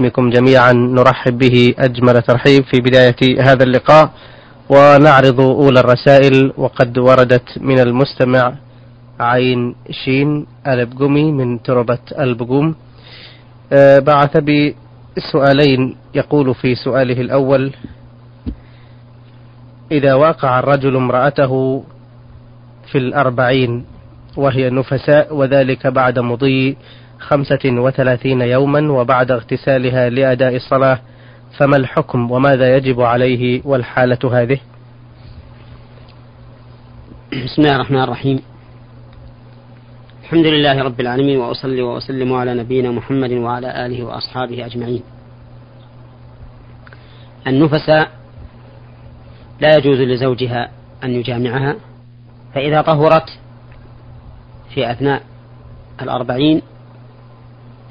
اسمكم جميعا نرحب به أجمل ترحيب في بداية هذا اللقاء، ونعرض أولى الرسائل وقد وردت من المستمع عين شين البجومي من تربة البجوم. بعث بسؤالين، يقول في سؤاله الأول: إذا واقع الرجل امرأته في ال40 وهي نفساء، وذلك بعد مضي 35 يوما وبعد اغتسالها لأداء الصلاة، فما الحكم وماذا يجب عليه والحالة هذه؟ بسم الله الرحمن الرحيم، الحمد لله رب العالمين، وأصلي وأسلم على نبينا محمد وعلى آله وأصحابه أجمعين. النفساء لا يجوز لزوجها أن يجامعها، فإذا طهرت في أثناء 40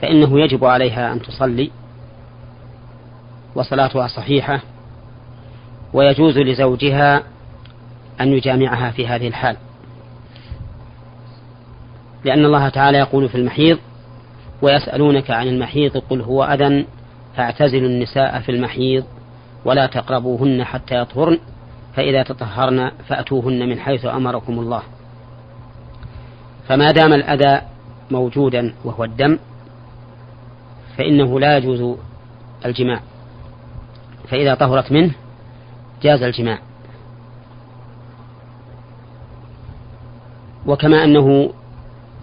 فإنه يجب عليها أن تصلي وصلاتها صحيحة، ويجوز لزوجها أن يجامعها في هذه الحال، لأن الله تعالى يقول في المحيض: ويسألونك عن المحيض قل هو أذى فاعتزلوا النساء في المحيض ولا تقربوهن حتى يطهرن فإذا تطهرن فأتوهن من حيث أمركم الله. فما دام الأذى موجودا وهو الدم فإنه لا يجوز الجماع، فإذا طهرت منه جاز الجماع. وكما أنه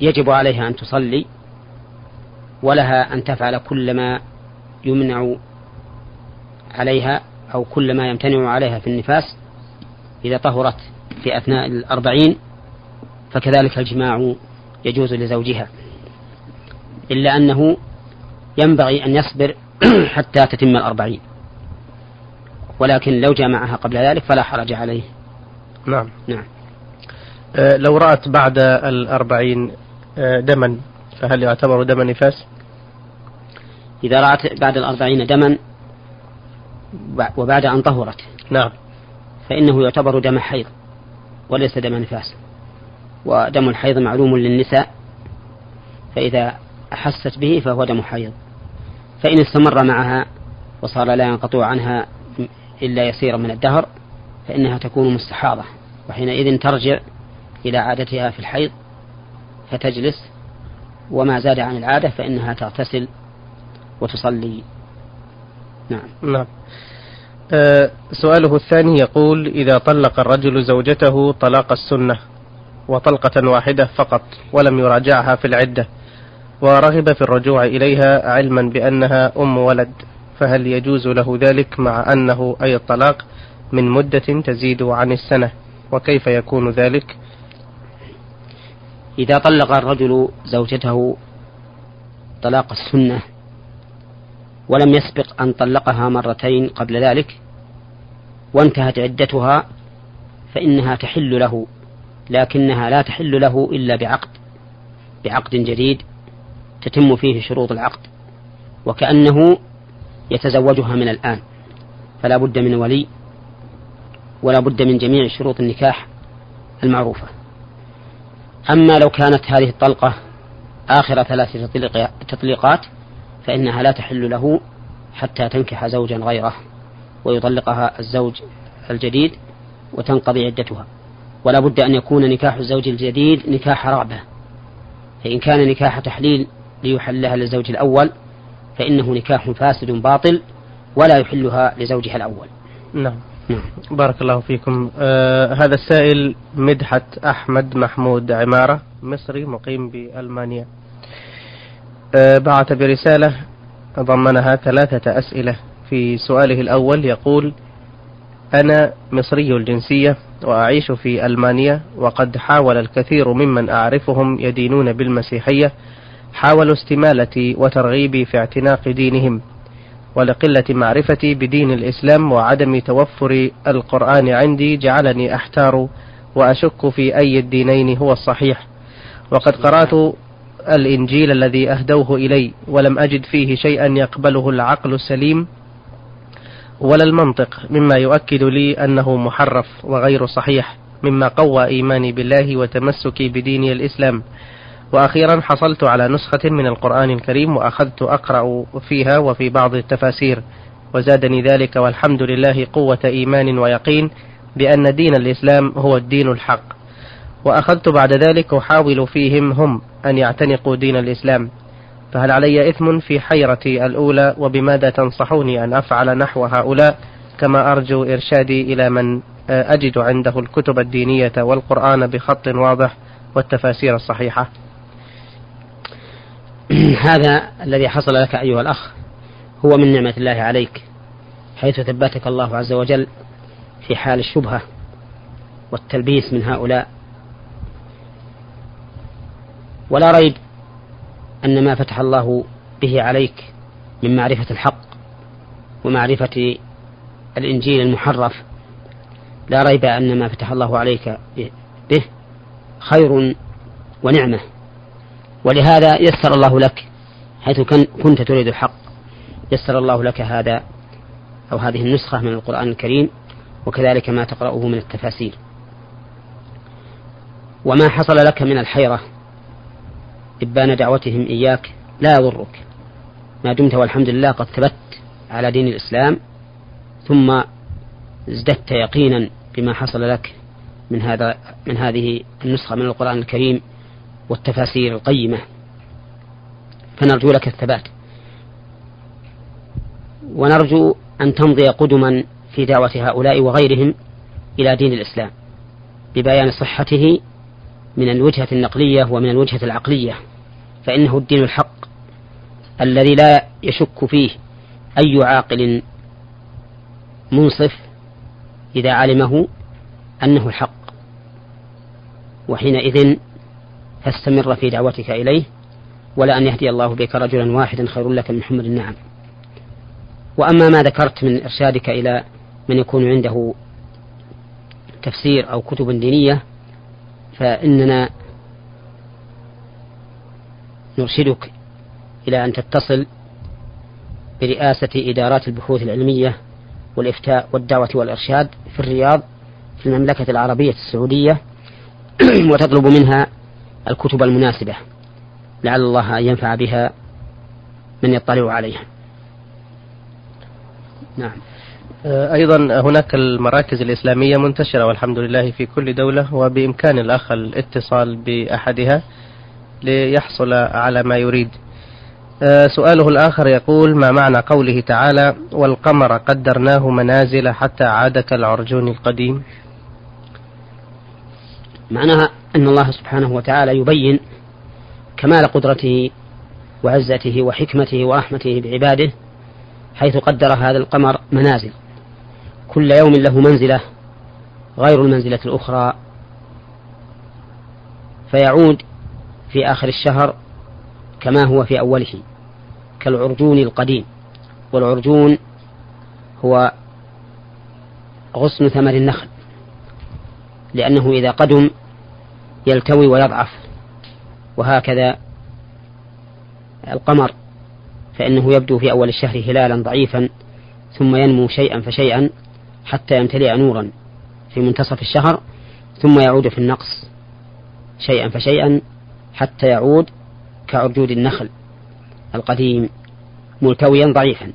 يجب عليها أن تصلي ولها أن تفعل كل ما يمنع عليها أو كل ما يمتنع عليها في النفاس إذا طهرت في أثناء 40، فكذلك الجماع يجوز لزوجها، إلا أنه ينبغي أن يصبر حتى تتم 40، ولكن لو جامعها قبل ذلك فلا حرج عليه. نعم. لو رأت بعد 40 دما فهل يعتبر دما نفاس؟ إذا رأت بعد 40 دما وبعد أن طهرت نعم فإنه يعتبر دم حيض وليس دم نفاس، ودم الحيض معلوم للنساء، فإذا أحست به فهو دم حيض، فإن استمر معها وصار لا ينقطع عنها إلا يسيرا من الدهر فإنها تكون مستحاضة، وحينئذ ترجع إلى عادتها في الحيض فتجلس، وما زاد عن العادة فإنها تغتسل وتصلي. نعم. سؤاله الثاني يقول: إذا طلق الرجل زوجته طلاق السنة وطلقة واحدة فقط ولم يراجعها في العدة، ورغب في الرجوع إليها علما بأنها أم ولد، فهل يجوز له ذلك مع أنه أي الطلاق من مدة تزيد عن السنة، وكيف يكون ذلك؟ إذا طلق الرجل زوجته طلاق السنة ولم يسبق أن طلقها مرتين قبل ذلك وانتهت عدتها فإنها تحل له، لكنها لا تحل له إلا بعقد جديد تتم فيه شروط العقد، وكأنه يتزوجها من الآن، فلا بد من ولي ولا بد من جميع شروط النكاح المعروفة. أما لو كانت هذه الطلقة آخر 3 تطليقات فإنها لا تحل له حتى تنكح زوجا غيره ويطلقها الزوج الجديد وتنقضي عدتها، ولا بد أن يكون نكاح الزوج الجديد نكاح رغبة، فإن كان نكاح تحليل ليحلها للزوج الأول فإنه نكاح فاسد باطل ولا يحلها لزوجها الأول. نعم. بارك الله فيكم. هذا السائل مدحت أحمد محمود عمارة، مصري مقيم بألمانيا، بعث برسالة ضمنها 3 أسئلة. في سؤاله الأول يقول: أنا مصري الجنسية وأعيش في ألمانيا، وقد حاول الكثير ممن أعرفهم يدينون بالمسيحية، حاولوا استمالتي وترغيبي في اعتناق دينهم، ولقلة معرفتي بدين الإسلام وعدم توفر القرآن عندي جعلني أحتار وأشك في أي الدينين هو الصحيح، وقد قرأت الإنجيل الذي أهدوه إلي ولم أجد فيه شيئا يقبله العقل السليم ولا المنطق، مما يؤكد لي أنه محرف وغير صحيح، مما قوى إيماني بالله وتمسكي بديني الإسلام، وأخيرا حصلت على نسخة من القرآن الكريم وأخذت أقرأ فيها وفي بعض التفاسير، وزادني ذلك والحمد لله قوة إيمان ويقين بأن دين الإسلام هو الدين الحق. وأخذت بعد ذلك أحاول فيهم هم أن يعتنقوا دين الإسلام، فهل علي إثم في حيرتي الأولى؟ وبماذا تنصحوني أن أفعل نحو هؤلاء؟ كما أرجو إرشادي إلى من أجد عنده الكتب الدينية والقرآن بخط واضح والتفاسير الصحيحة. هذا الذي حصل لك أيها الأخ هو من نعمة الله عليك، حيث ثبتك الله عز وجل في حال الشبهة والتلبيس من هؤلاء. ولا ريب أن ما فتح الله به عليك من معرفة الحق ومعرفة الإنجيل المحرف، لا ريب أن ما فتح الله عليك به خير ونعمة، ولهذا يسر الله لك حيث كنت تريد الحق، يسر الله لك هذا أو هذه النسخة من القرآن الكريم، وكذلك ما تقرأه من التفاسير. وما حصل لك من الحيرة إبان دعوتهم إياك لا يضرك، ما دمت والحمد لله قد ثبت على دين الإسلام، ثم ازددت يقينا بما حصل لك من هذه النسخة من القرآن الكريم والتفاسير القيمة، فنرجو لك الثبات، ونرجو أن تمضي قدما في دعوة هؤلاء وغيرهم إلى دين الإسلام ببيان صحته من الوجهة النقلية ومن الوجهة العقلية، فإنه الدين الحق الذي لا يشك فيه أي عاقل منصف إذا علمه أنه الحق، وحينئذ فاستمر في دعوتك إليه، ولا أن يهدي الله بك رجلا واحدا خير لك من حمر النعم. وأما ما ذكرت من إرشادك إلى من يكون عنده تفسير أو كتب دينية، فإننا نرشدك إلى أن تتصل برئاسة إدارات البحوث العلمية والإفتاء والدعوة والإرشاد في الرياض في المملكة العربية السعودية، وتطلب منها الكتب المناسبة، لعل الله أن ينفع بها من يطلع عليها. نعم. أيضا هناك المراكز الإسلامية منتشرة والحمد لله في كل دولة، وبإمكان الأخ الاتصال بأحدها ليحصل على ما يريد. سؤاله الآخر يقول: ما معنى قوله تعالى: والقمر قدرناه منازل حتى عاد كالعرجون القديم؟ معناها أن الله سبحانه وتعالى يبين كمال قدرته وعزته وحكمته ورحمته بعباده، حيث قدر هذا القمر منازل، كل يوم له منزلة غير المنزلة الأخرى، فيعود في آخر الشهر كما هو في أوله كالعرجون القديم. والعرجون هو غصن ثمر النخل، لأنه إذا قدم يلتوي ويضعف، وهكذا القمر فإنه يبدو في أول الشهر هلالا ضعيفا، ثم ينمو شيئا فشيئا حتى يمتلئ نورا في منتصف الشهر، ثم يعود في النقص شيئا فشيئا حتى يعود كعرجود النخل القديم ملتويا ضعيفا.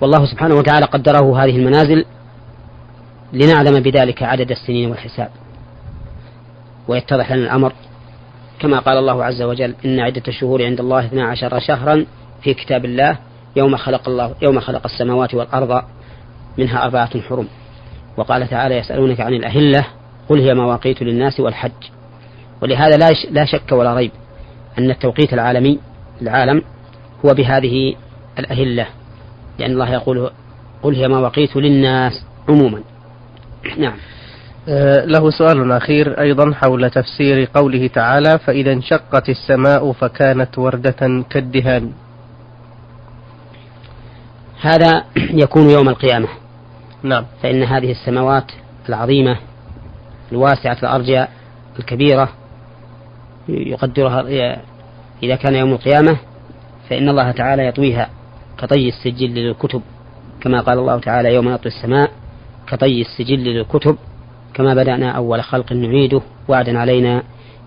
والله سبحانه وتعالى قدره هذه المنازل لنعلم بذلك عدد السنين والحساب، ويتضح لنا الأمر كما قال الله عز وجل: إن عدة الشهور عند الله 12 شهرا في كتاب الله يوم خلق السماوات والأرض منها 4 حرم. وقال تعالى: يسألونك عن الأهلة قل هي مواقيت للناس والحج. ولهذا لا شك ولا ريب أن التوقيت العالمي العالم هو بهذه الأهلة، لأن الله يقول: قل هي مواقيت للناس عموما. نعم. له سؤال أخير أيضا حول تفسير قوله تعالى: فإذا انشقت السماء فكانت وردة كالدهان. هذا يكون يوم القيامة. نعم. فإن هذه السماوات العظيمة الواسعة الأرجاء الكبيرة يقدرها إذا كان يوم القيامة، فإن الله تعالى يطويها كطي السجل للكتب، كما قال الله تعالى: يوم نطوي السماء كطي السجل للكتب كما بدأنا أول خلق نعيده وعدا علينا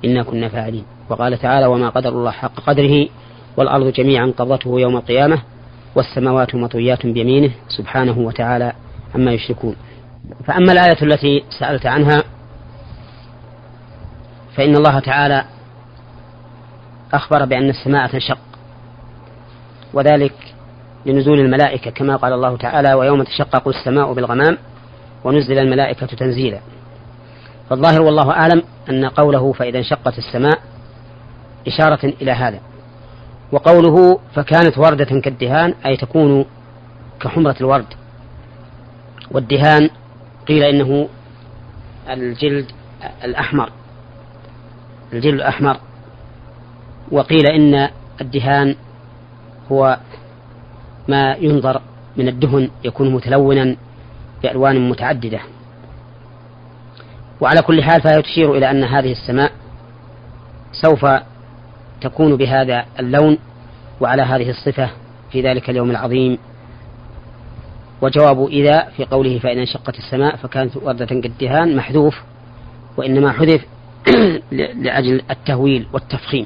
إنا كنا فاعلين. وقال تعالى: وما قدر الله حق قدره والأرض جميعا قبضته يوم القيامة والسماوات مطويات بيمينه سبحانه وتعالى عما يشركون. فأما الآية التي سألت عنها فإن الله تعالى أخبر بأن السماء تنشق، وذلك لنزول الملائكة كما قال الله تعالى: ويوم تشقق السماء بالغمام ونزل الملائكة تنزيلا. فالظاهر والله أعلم أن قوله فإذا انشقت السماء إشارة إلى هذا، وقوله فكانت وردة كالدهان أي تكون كحمرة الورد، والدهان قيل إنه الجلد الأحمر، وقيل إن الدهان هو ما ينظر من الدهن يكون متلونا بألوان متعددة. وعلى كل حال فهي تشير إلى أن هذه السماء سوف تكون بهذا اللون وعلى هذه الصفة في ذلك اليوم العظيم. وجواب إذا في قوله فإن انشقت السماء فكانت وردة كالدهان محذوف، وإنما حذف لأجل التهويل والتفخيم،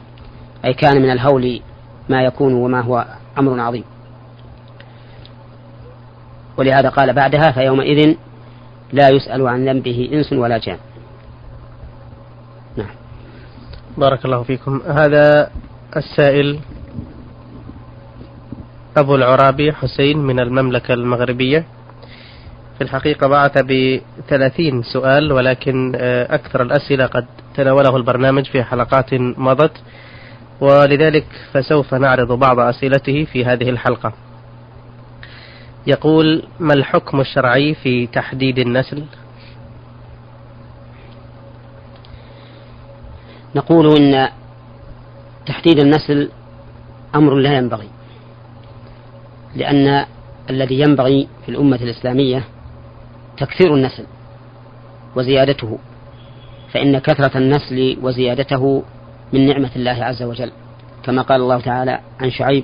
أي كان من الهول ما يكون وما هو أمر عظيم. ولهذا قال بعدها: فيومئذ لا يسأل عن ذنبه إنس ولا جان. نعم، بارك الله فيكم. هذا السائل أبو العرابي حسين من المملكة المغربية، في الحقيقة بعث ب30 سؤال، ولكن أكثر الأسئلة قد تناوله البرنامج في حلقات مضت، ولذلك فسوف نعرض بعض أسئلته في هذه الحلقة. يقول: ما الحكم الشرعي في تحديد النسل؟ نقول إن تحديد النسل أمر لا ينبغي، لأن الذي ينبغي في الأمة الإسلامية تكثير النسل وزيادته، فإن كثرة النسل وزيادته من نعمة الله عز وجل، كما قال الله تعالى عن شعيب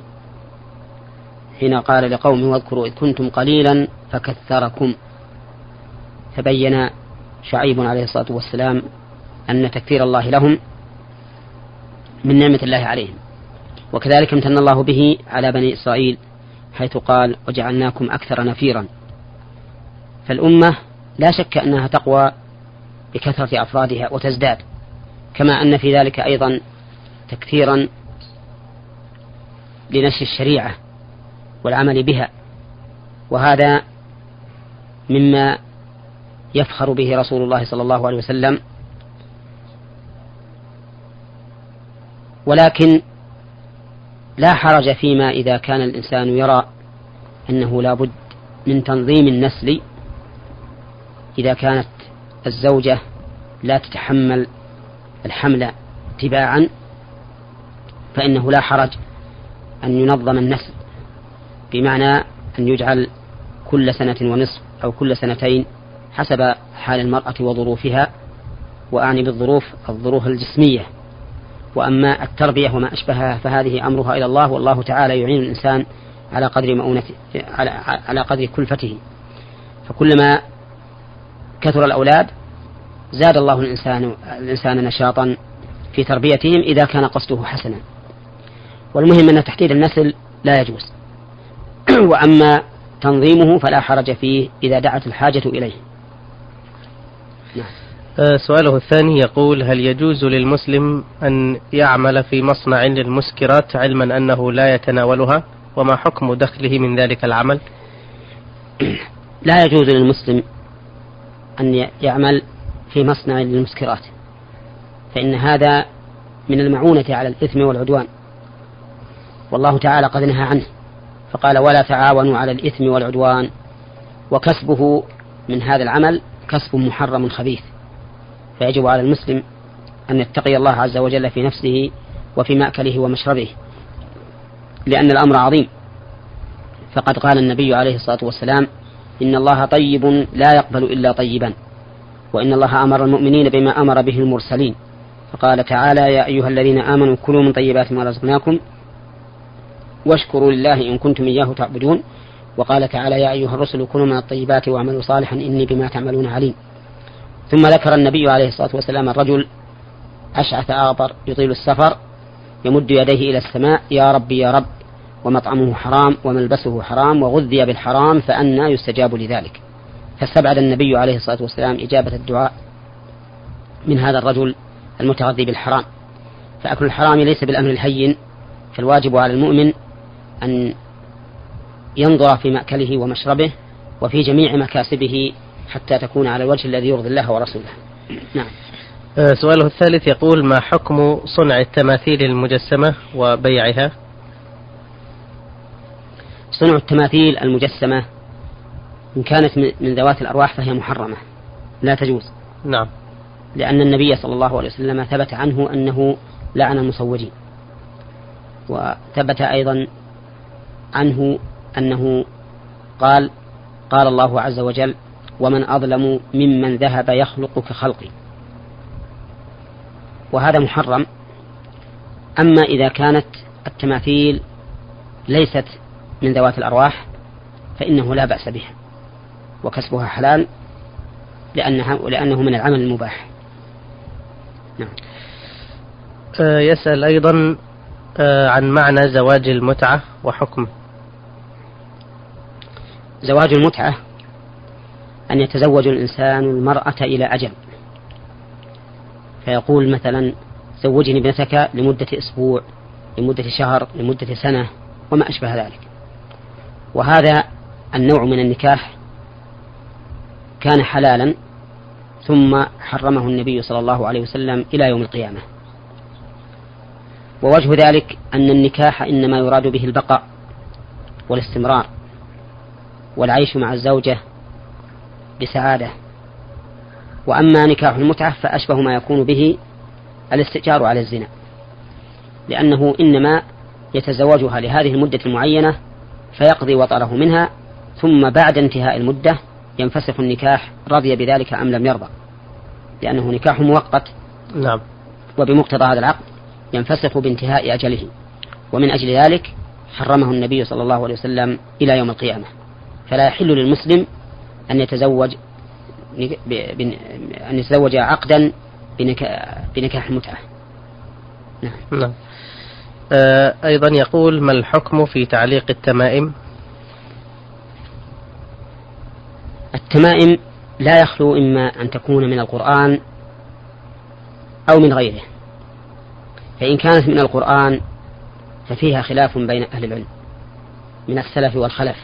حين قال لقومه: واذكروا إذ كنتم قليلا فكثركم. فبين شعيب عليه الصلاة والسلام أن تكثير الله لهم من نعمة الله عليهم، وكذلك امتن الله به على بني إسرائيل حيث قال: وجعلناكم أكثر نفيرا. فالأمة لا شك أنها تقوى بكثرة أفرادها وتزداد، كما أن في ذلك أيضا تكثيرا لنشر الشريعة والعمل بها، وهذا مما يفخر به رسول الله صلى الله عليه وسلم. ولكن لا حرج فيما إذا كان الإنسان يرى أنه لا بد من تنظيم النسل إذا كانت الزوجة لا تتحمل الحمل تباعا، فإنه لا حرج أن ينظم النسل، بمعنى أن يجعل كل 1.5 سنة أو كل 2 سنتين حسب حال المرأة وظروفها، وأعني بالظروف الظروف الجسمية. وأما التربية وما أشبهها فهذه أمرها إلى الله، والله تعالى يعين الإنسان على قدر مؤونته على قدر كلفته. فكلما كثر الأولاد زاد الله الإنسان نشاطا في تربيتهم إذا كان قصده حسنا. والمهم أن تحديد النسل لا يجوز، وأما تنظيمه فلا حرج فيه إذا دعت الحاجة إليه. سؤاله الثاني يقول: هل يجوز للمسلم أن يعمل في مصنع للمسكرات علما أنه لا يتناولها، وما حكم دخله من ذلك العمل؟ لا يجوز للمسلم أن يعمل في مصنع للمسكرات، فإن هذا من المعونة على الإثم والعدوان، والله تعالى قد نهى عنه فقال: ولا تعاونوا على الإثم والعدوان. وكسبه من هذا العمل كسب محرم خبيث، فيجب على المسلم أن يتقي الله عز وجل في نفسه وفي مأكله ومشربه، لأن الأمر عظيم. فقد قال النبي عليه الصلاة والسلام: إن الله طيب لا يقبل إلا طيبا، وإن الله أمر المؤمنين بما أمر به المرسلين، فقال تعالى: يا أيها الذين آمنوا كلوا من طيبات ما رزقناكم واشكروا لله إن كنتم إياه تعبدون، وقال تعالى: يا أيها الرسل كلوا من الطيبات واعملوا صالحا إني بما تعملون عليم. ثم ذكر النبي عليه الصلاة والسلام الرجل أشعث أغبر يطيل السفر يمد يديه إلى السماء يا ربي يا رب ومطعمه حرام وملبسه حرام وغذي بالحرام فأنى يستجاب لذلك. فاستبعد النبي عليه الصلاة والسلام إجابة الدعاء من هذا الرجل المتغذي بالحرام، فأكل الحرام ليس بالأمر الهين، فالواجب على المؤمن أن ينظر في مأكله ومشربه وفي جميع مكاسبه حتى تكون على الوجه الذي يرضي الله ورسوله. نعم. سؤاله الثالث يقول: ما حكم صنع التماثيل المجسمة وبيعها؟ صنع التماثيل المجسمة إن كانت من ذوات الأرواح فهي محرمة لا تجوز. نعم. لأن النبي صلى الله عليه وسلم ثبت عنه أنه لعن المصورين، وثبت أيضا عنه أنه قال الله عز وجل: ومن أظلم ممن ذهب يخلق كخلقي. وهذا محرم. أما إذا كانت التماثيل ليست من ذوات الأرواح فإنه لا بأس بها وكسبها حلال لأنه من العمل المباح. نعم. يسأل أيضا عن معنى زواج المتعة وحكمه. زواج المتعة أن يتزوج الإنسان المرأة إلى أجل، فيقول مثلا: زوجني ابنتك لمدة أسبوع، لمدة شهر، لمدة سنة، وما أشبه ذلك. وهذا النوع من النكاح كان حلالا ثم حرمه النبي صلى الله عليه وسلم إلى يوم القيامة. ووجه ذلك أن النكاح إنما يراد به البقاء والاستمرار والعيش مع الزوجة بسعادة، وأما نكاح المتعة فأشبه ما يكون به الاستئجار على الزنا، لأنه إنما يتزوجها لهذه المدة المعينة فيقضي وطره منها، ثم بعد انتهاء المدة ينفسخ النكاح رضي بذلك أم لم يرضى، لأنه نكاح مؤقت. نعم. وبمقتضى هذا العقد ينفسخ بانتهاء أجله، ومن أجل ذلك حرمه النبي صلى الله عليه وسلم إلى يوم القيامة. فلا يحل للمسلم أن يتزوج عقدا بنكاح المتعة. نعم. أيضا يقول: ما الحكم في تعليق التمائم؟ التمائم لا يخلو إما أن تكون من القرآن أو من غيره، فإن كانت من القرآن ففيها خلاف بين أهل العلم من السلف والخلف،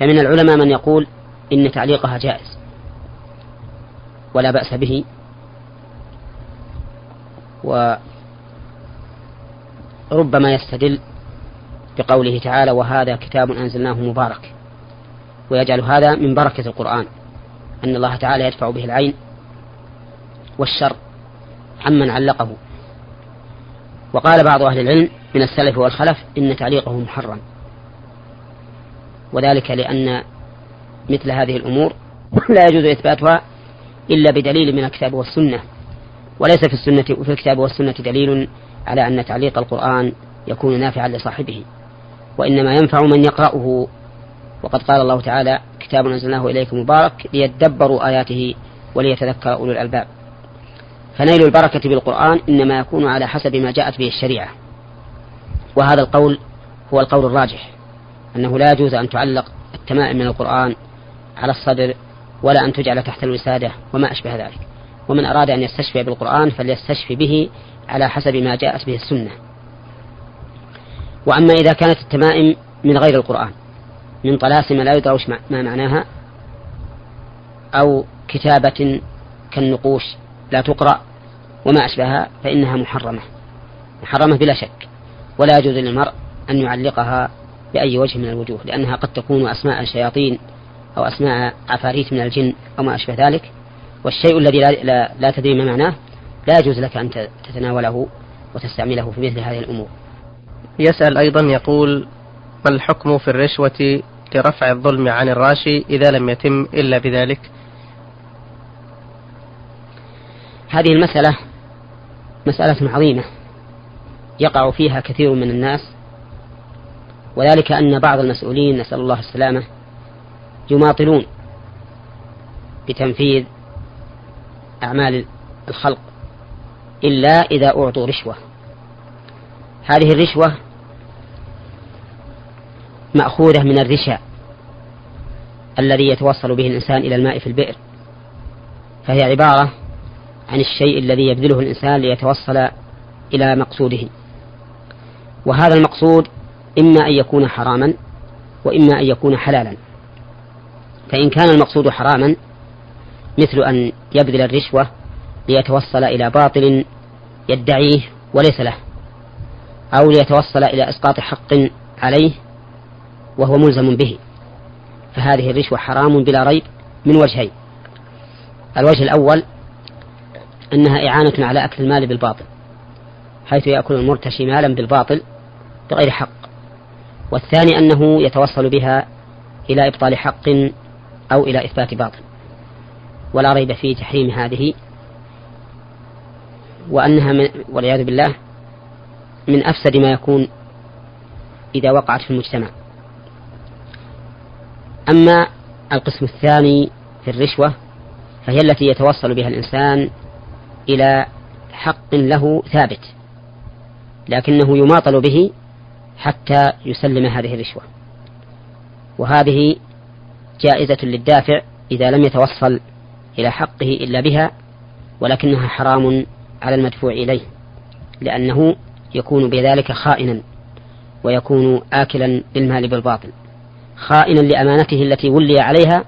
فمن العلماء من يقول إن تعليقها جائز ولا بأس به، وربما يستدل بقوله تعالى: وهذا كتاب أنزلناه مبارك، ويجعل هذا من بركة القرآن أن الله تعالى يدفع به العين والشر عمن علقه. وقال بعض أهل العلم من السلف والخلف إن تعليقه محرم، وذلك لأن مثل هذه الأمور لا يجوز إثباتها إلا بدليل من الكتاب والسنة، وليس في الكتاب والسنة دليل على أن تعليق القرآن يكون نافعا لصاحبه، وإنما ينفع من يقرأه، وقد قال الله تعالى: كتاب أنزلناه إليكم مبارك ليتدبروا آياته وليتذكر أولو الألباب. فنيل البركة بالقرآن إنما يكون على حسب ما جاءت به الشريعة، وهذا القول هو القول الراجح، أنه لا يجوز أن تعلق التمائم من القرآن على الصدر ولا أن تجعل تحت الوسادة وما أشبه ذلك. ومن أراد أن يستشفي بالقرآن فليستشفي به على حسب ما جاءت به السنة. وأما إذا كانت التمائم من غير القرآن، من طلاسم لا يدرى ما معناها، أو كتابة كالنقوش لا تقرأ وما أشبهها، فإنها محرمة بلا شك، ولا يجوز للمرء أن يعلقها بأي وجه من الوجوه، لأنها قد تكون أسماء شياطين أو أسماء عفاريت من الجن أو ما أشبه ذلك، والشيء الذي لا تدري ما معناه لا يجوز لك أن تتناوله وتستعمله في مثل هذه الأمور. يسأل أيضا يقول: ما الحكم في الرشوة لرفع الظلم عن الراشي إذا لم يتم إلا بذلك؟ هذه المسألة مسألة عظيمة يقع فيها كثير من الناس، وذلك أن بعض المسؤولين نسأل الله السلامة يماطلون بتنفيذ أعمال الخلق إلا إذا أعطوا رشوة. هذه الرشوة مأخوذة من الرشا الذي يتوصل به الإنسان إلى الماء في البئر، فهي عبارة عن الشيء الذي يبذله الإنسان ليتوصل إلى مقصوده، وهذا المقصود إما أن يكون حراما وإما أن يكون حلالا. فإن كان المقصود حراما مثل أن يبذل الرشوة ليتوصل إلى باطل يدعيه وليس له، أو ليتوصل إلى إسقاط حق عليه وهو ملزم به، فهذه الرشوة حرام بلا ريب من وجهين. الوجه الأول أنها إعانة على أكل المال بالباطل، حيث يأكل المرتشي مالا بالباطل بغير حق. والثاني أنه يتوصل بها إلى إبطال حق أو إلى إثبات باطل، ولا ريب في تحريم هذه، وأنها والعياذ بالله من أفسد ما يكون إذا وقعت في المجتمع. أما القسم الثاني في الرشوة فهي التي يتوصل بها الإنسان إلى حق له ثابت لكنه يماطل به حتى يسلم هذه الرشوة، وهذه جائزة للدافع إذا لم يتوصل إلى حقه إلا بها، ولكنها حرام على المدفوع إليه لأنه يكون بذلك خائنا، ويكون آكلا للمال بالباطل، خائنا لأمانته التي ولي عليها،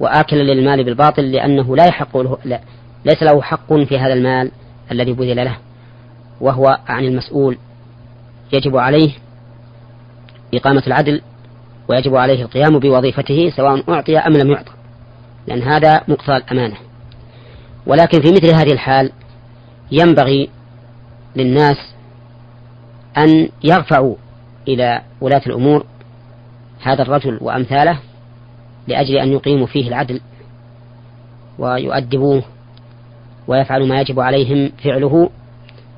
وآكلا للمال بالباطل لأنه لا يحق له، لا ليس له حق في هذا المال الذي بذل له، وهو عن المسؤول، يجب عليه إقامة العدل ويجب عليه القيام بوظيفته سواء أعطي أم لم يعطى، لأن هذا مقتضى الأمانة. ولكن في مثل هذه الحال ينبغي للناس أن يرفعوا إلى ولاة الأمور هذا الرجل وأمثاله لأجل أن يقيموا فيه العدل ويؤدبوه ويفعلوا ما يجب عليهم فعله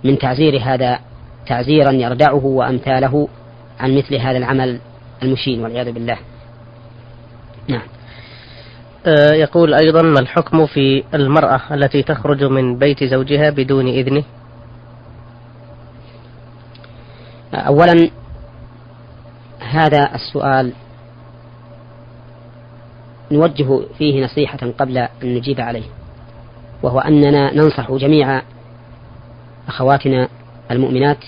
من تعزير هذا تعزيرا يردعه وأمثاله عن مثل هذا العمل المشين والعياذ بالله. نعم. يقول أيضا: ما الحكم في المرأة التي تخرج من بيت زوجها بدون إذنه؟ أولا هذا السؤال نوجه فيه نصيحة قبل أن نجيب عليه، وهو أننا ننصح جميع أخواتنا المؤمنات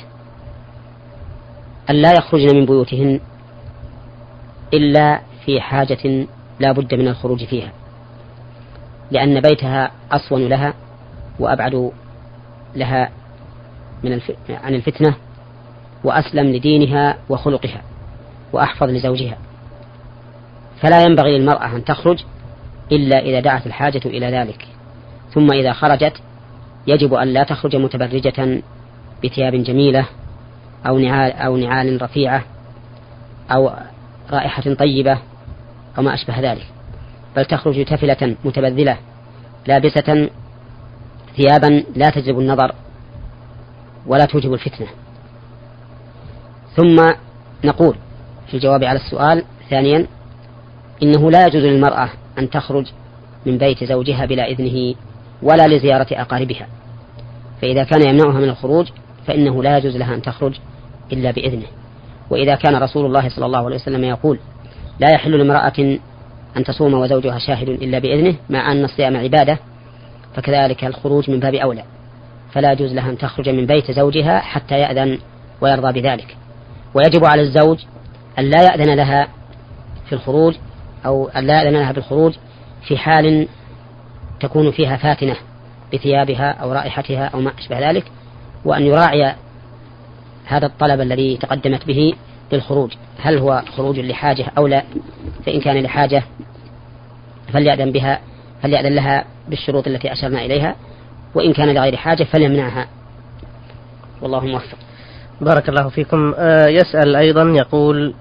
أن لا يخرجن من بيوتهن إلا في حاجة لا بد من الخروج فيها، لأن بيتها أصون لها وأبعد لها عن الفتنة، وأسلم لدينها وخلقها، وأحفظ لزوجها. فلا ينبغي للمرأة أن تخرج إلا إذا دعت الحاجة إلى ذلك، ثم إذا خرجت يجب أن لا تخرج متبرجة بثياب جميلة أو نعال رفيعة أو رائحة طيبة أو ما أشبه ذلك، بل تخرج تفلة متبذلة لابسة ثيابا لا تجلب النظر ولا توجب الفتنة. ثم نقول في الجواب على السؤال ثانيا: إنه لا يجوز للمرأة أن تخرج من بيت زوجها بلا إذنه ولا لزيارة أقاربها، فإذا كان يمنعها من الخروج فإنه لا يجوز لها أن تخرج إلا بإذنه. وإذا كان رسول الله صلى الله عليه وسلم يقول: لا يحل لامرأة أن تصوم وزوجها شاهد إلا بإذنه، مع أن الصيام عبادة، فكذلك الخروج من باب أولى، فلا يجوز لها أن تخرج من بيت زوجها حتى يأذن ويرضى بذلك. ويجب على الزوج أن لا يأذن لها في الخروج، أو أن لا يأذن لها بالخروج في حال تكون فيها فاتنة بثيابها أو رائحتها أو ما أشبه ذلك، وأن يراعي هذا الطلب الذي تقدمت به للخروج، هل هو خروج لحاجة أو لا، فإن كان لحاجة فليأذن لها بالشروط التي أشرنا إليها، وإن كان لغير حاجة فليمنعها. والله موفق. بارك الله فيكم. يسأل أيضا يقول: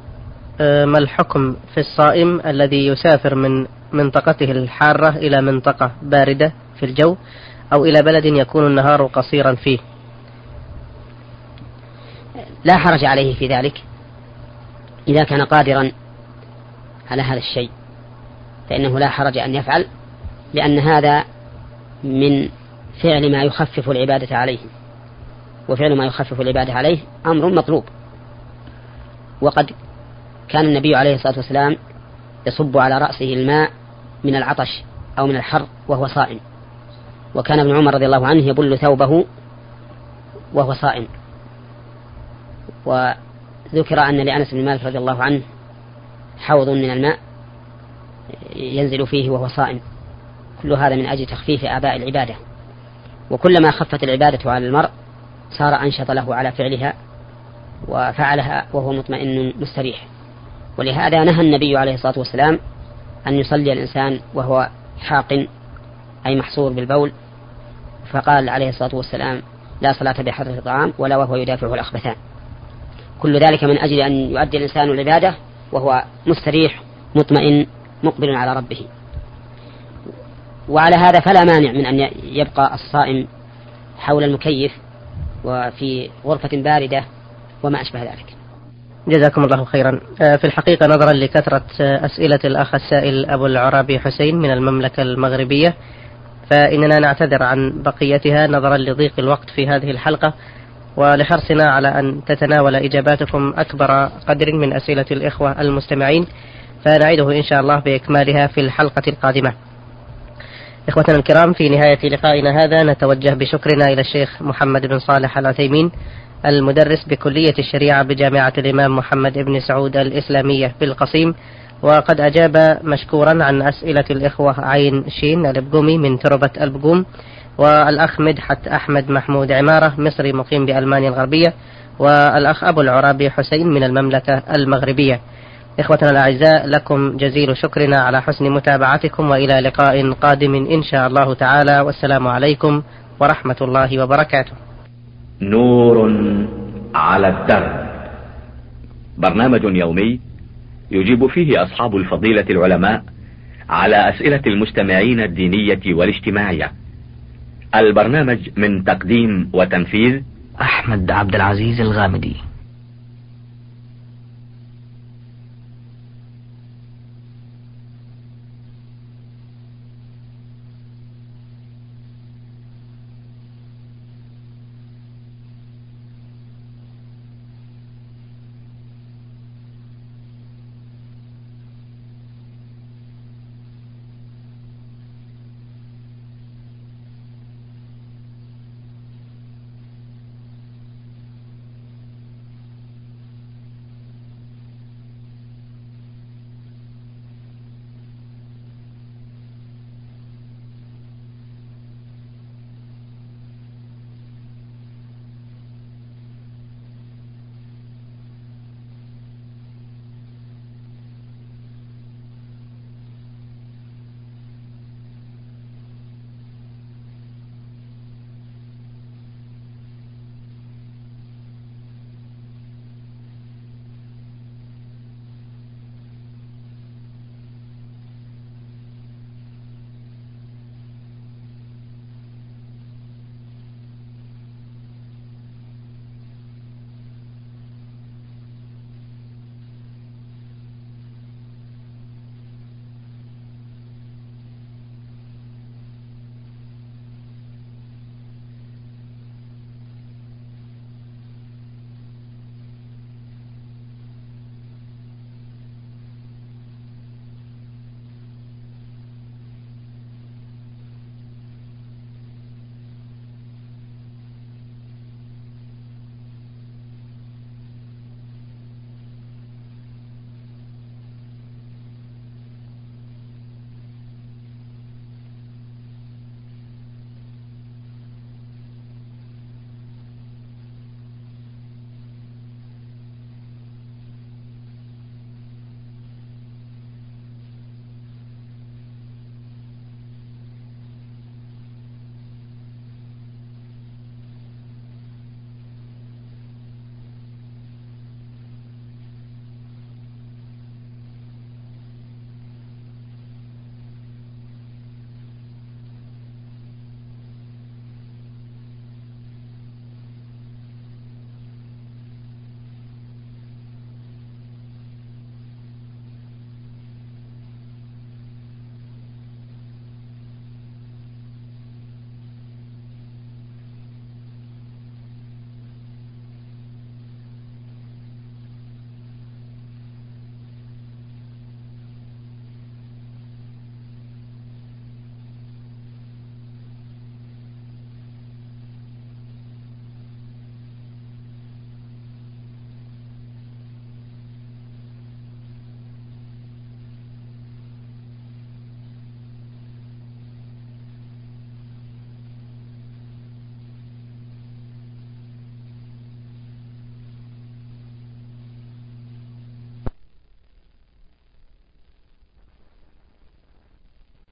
ما الحكم في الصائم الذي يسافر من منطقته الحارة إلى منطقة باردة في الجو، أو إلى بلد يكون النهار قصيرا فيه؟ لا حرج عليه في ذلك إذا كان قادرا على هذا الشيء، فإنه لا حرج أن يفعل، لأن هذا من فعل ما يخفف العبادة عليه، وفعل ما يخفف العبادة عليه أمر مطلوب. وقد كان النبي عليه الصلاة والسلام يصب على رأسه الماء من العطش أو من الحر وهو صائم، وكان ابن عمر رضي الله عنه يبل ثوبه وهو صائم. وذكر أن لأنس بن مالك رضي الله عنه حوض من الماء ينزل فيه وهو صائم. كل هذا من أجل تخفيف آباء العبادة، وكلما خفت العبادة على المرء صار أنشط له على فعلها وفعلها وهو مطمئن مستريح. ولهذا نهى النبي عليه الصلاة والسلام أن يصلي الإنسان وهو حاق أي محصور بالبول، فقال عليه الصلاة والسلام: لا صلاة بحضرة الطعام ولا وهو يدافع الأخبثان. كل ذلك من أجل أن يؤدي الإنسان العبادة وهو مستريح مطمئن مقبل على ربه. وعلى هذا فلا مانع من أن يبقى الصائم حول المكيف وفي غرفة باردة وما أشبه ذلك. جزاكم الله خيرا. في الحقيقة نظرا لكثرة أسئلة الأخ السائل أبو العرابي حسين من المملكة المغربية فإننا نعتذر عن بقيتها نظرا لضيق الوقت في هذه الحلقة، ولحرصنا على أن تتناول إجاباتكم أكبر قدر من أسئلة الإخوة المستمعين، فنعيده إن شاء الله بإكمالها في الحلقة القادمة. إخوتنا الكرام، في نهاية لقائنا هذا نتوجه بشكرنا إلى الشيخ محمد بن صالح العثيمين المدرس بكلية الشريعة بجامعة الإمام محمد بن سعود الإسلامية بالقصيم، وقد أجاب مشكورا عن أسئلة الإخوة عين شين البجومي من تربة البجوم، والأخ مدحت أحمد محمود عمارة مصري مقيم بألمانيا الغربية، والأخ أبو العرابي حسين من المملكة المغربية. إخوتنا الأعزاء، لكم جزيل شكرنا على حسن متابعتكم، وإلى لقاء قادم إن شاء الله تعالى، والسلام عليكم ورحمة الله وبركاته. نور على الدرب، برنامج يومي يجيب فيه أصحاب الفضيلة العلماء على أسئلة المستمعين الدينية والاجتماعية. البرنامج من تقديم وتنفيذ أحمد عبدالعزيز الغامدي.